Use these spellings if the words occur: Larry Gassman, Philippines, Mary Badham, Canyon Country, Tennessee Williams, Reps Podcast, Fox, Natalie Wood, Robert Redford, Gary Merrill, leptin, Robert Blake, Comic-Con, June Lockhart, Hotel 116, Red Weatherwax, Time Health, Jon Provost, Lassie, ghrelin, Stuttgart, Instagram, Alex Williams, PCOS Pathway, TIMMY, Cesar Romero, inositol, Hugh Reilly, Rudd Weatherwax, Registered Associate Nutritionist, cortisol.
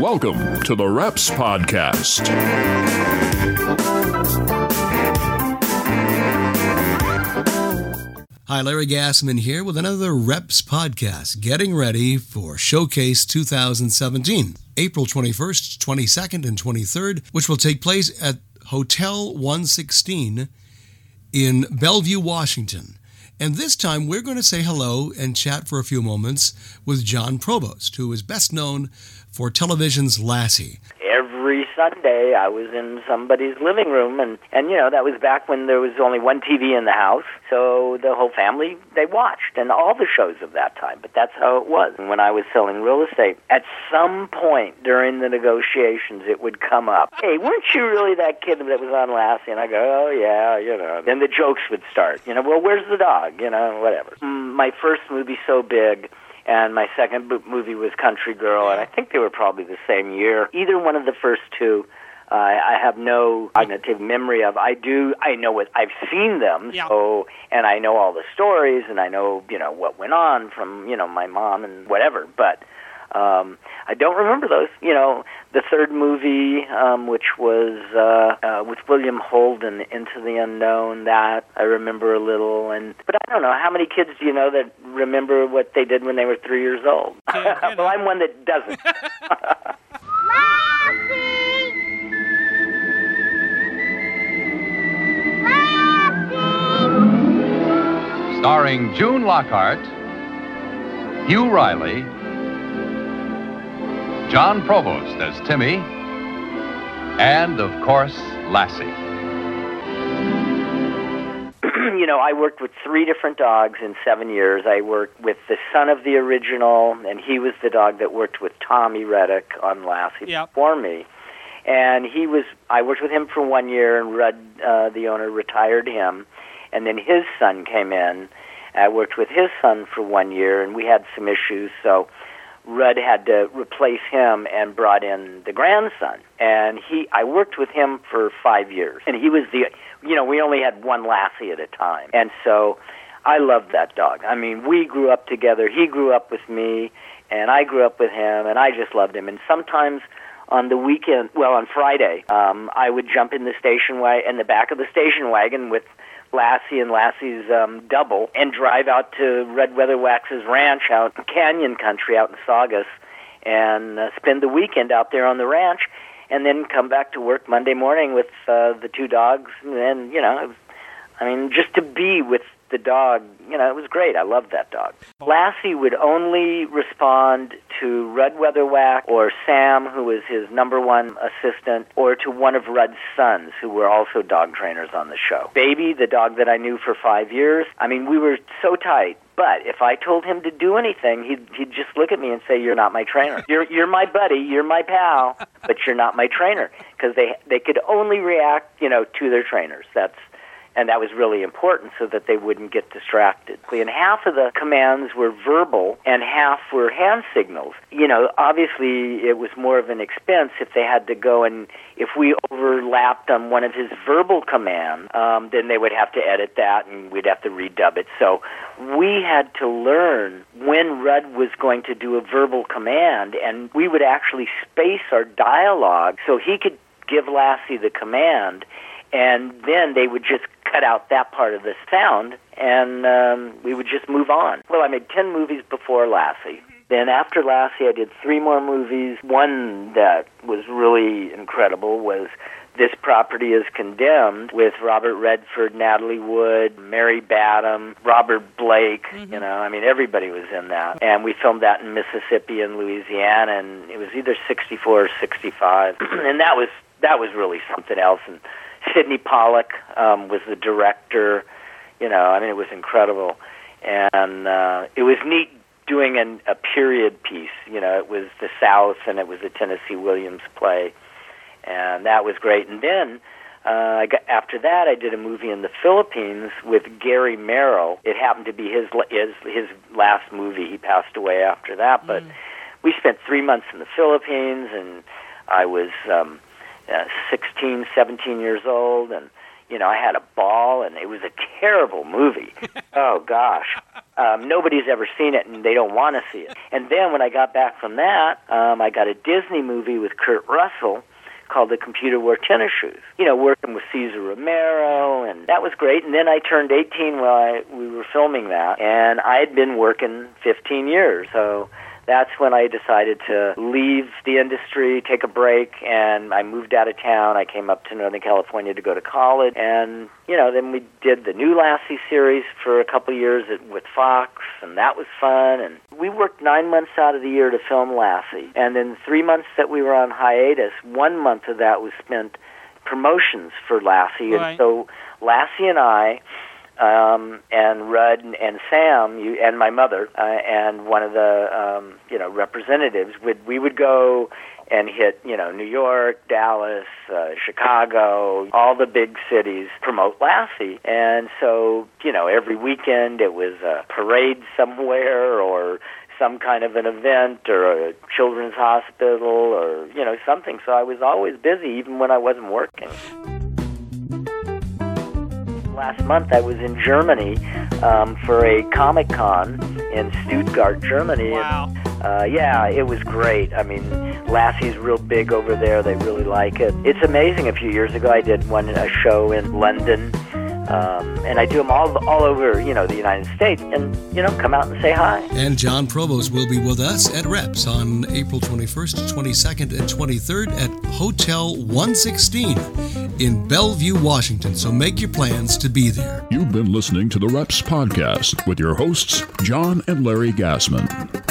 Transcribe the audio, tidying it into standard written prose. Welcome to the Reps Podcast. Hi, Larry Gassman here with another Reps Podcast, getting ready for Showcase 2017, April 21st, 22nd, and 23rd, which will take place at Hotel 116 in Bellevue, Washington. And this time, we're going to say hello and chat for a few moments with Jon Provost, who is best known for television's Lassie. Every Sunday, I was in somebody's living room, and you know, that was back when there was only one TV in the house, so the whole family, they watched, and all the shows of that time, but that's how it was. And when I was selling real estate, at some point during the negotiations, it would come up, hey, weren't you really that kid that was on Lassie? And I go, oh, yeah, you know. Then the jokes would start, you know, well, where's the dog, you know, whatever. My first movie, So Big, and my second movie was Country Girl, and I think they were probably the same year. Either one of the first two, I have no cognitive memory of. I've seen them, so, and I know all the stories, and I know, you know, what went on from, you know, my mom and whatever, but I don't remember those. You know, the third movie, which was with William Holden, Into the Unknown, that I remember a little. But I don't know, how many kids do you know that remember what they did when they were 3 years old? Yeah, well, I'm one that doesn't. Lassie! Lassie! Starring June Lockhart, Hugh Reilly, Jon Provost as Timmy, and, of course, Lassie. You know, I worked with three different dogs in 7 years. I worked with the son of the original, and he was the dog that worked with Tommy Reddick on Lassie before me. And I worked with him for 1 year, and Rudd, the owner, retired him. And then his son came in. I worked with his son for 1 year, and we had some issues, so Rudd had to replace him and brought in the grandson. And I worked with him for 5 years. And he was we only had one Lassie at a time. And so I loved that dog. I mean, we grew up together. He grew up with me, and I grew up with him, and I just loved him. And sometimes on the weekend, well, on Friday, I would jump in the station wagon, in the back of the station wagon with Lassie and Lassie's double, and drive out to Red Weatherwax's ranch out in Canyon Country out in Saugus, and spend the weekend out there on the ranch, and then come back to work Monday morning with the two dogs. And, you know, just to be with the dog, you know, it was great. I loved that dog. Lassie would only respond to Red Weatherwax or Sam, who was his number one assistant, or to one of Rudd's sons, who were also dog trainers on the show. Baby, the dog that I knew for 5 years, we were so tight. But if I told him to do anything, he'd just look at me and say, "You're not my trainer. You're my buddy. You're my pal, but you're not my trainer," because they could only react, you know, to their trainers. And that was really important so that they wouldn't get distracted. And half of the commands were verbal and half were hand signals. You know, obviously it was more of an expense if they had to go, and if we overlapped on one of his verbal commands, then they would have to edit that and we'd have to redub it. So we had to learn when Rudd was going to do a verbal command, and we would actually space our dialogue so he could give Lassie the command, and then they would just cut out that part of the sound, and we would just move on. Well, I made 10 movies before Lassie. Then after Lassie, I did three more movies. One that was really incredible was This Property is Condemned, with Robert Redford, Natalie Wood, Mary Badham, Robert Blake. Mm-hmm. You know, everybody was in that. And we filmed that in Mississippi and Louisiana, and it was either 64 or 65. And that was really something else. And Sidney Pollack was the director. You know, it was incredible. And it was neat doing a period piece. You know, it was the South, and it was the Tennessee Williams play. And that was great. And then after that, I did a movie in the Philippines with Gary Merrill. It happened to be his last movie. He passed away after that. But we spent 3 months in the Philippines, and I was 16, 17 years old, and, you know, I had a ball, and it was a terrible movie. Oh, gosh. Nobody's ever seen it, and they don't want to see it. And then when I got back from that, I got a Disney movie with Kurt Russell called The Computer Wore Tennis Shoes, you know, working with Cesar Romero, and that was great. And then I turned 18 while we were filming that, and I had been working 15 years, so that's when I decided to leave the industry, take a break, and I moved out of town. I came up to Northern California to go to college, and, you know, then we did the new Lassie series for a couple of years with Fox, and that was fun, and we worked 9 months out of the year to film Lassie, and then 3 months that we were on hiatus, 1 month of that was spent promotions for Lassie, right. And so Lassie and I... and Rudd and Sam and my mother and one of the representatives we would go and hit New York, Dallas, Chicago, all the big cities, promote Lassie. And so every weekend it was a parade somewhere or some kind of an event or a children's hospital or something. So I was always busy even when I wasn't working. Last month I was in Germany for a Comic-Con in Stuttgart, Germany. Wow. And, yeah, it was great. I mean, Lassie's real big over there. They really like it. It's amazing. A few years ago I did a show in London, and I do them all over, the United States, and, come out and say hi. And Jon Provost will be with us at Reps on April 21st, 22nd, and 23rd at Hotel 116. In Bellevue, Washington, so make your plans to be there. You've been listening to the Reps Podcast with your hosts, Jon and Larry Gassman.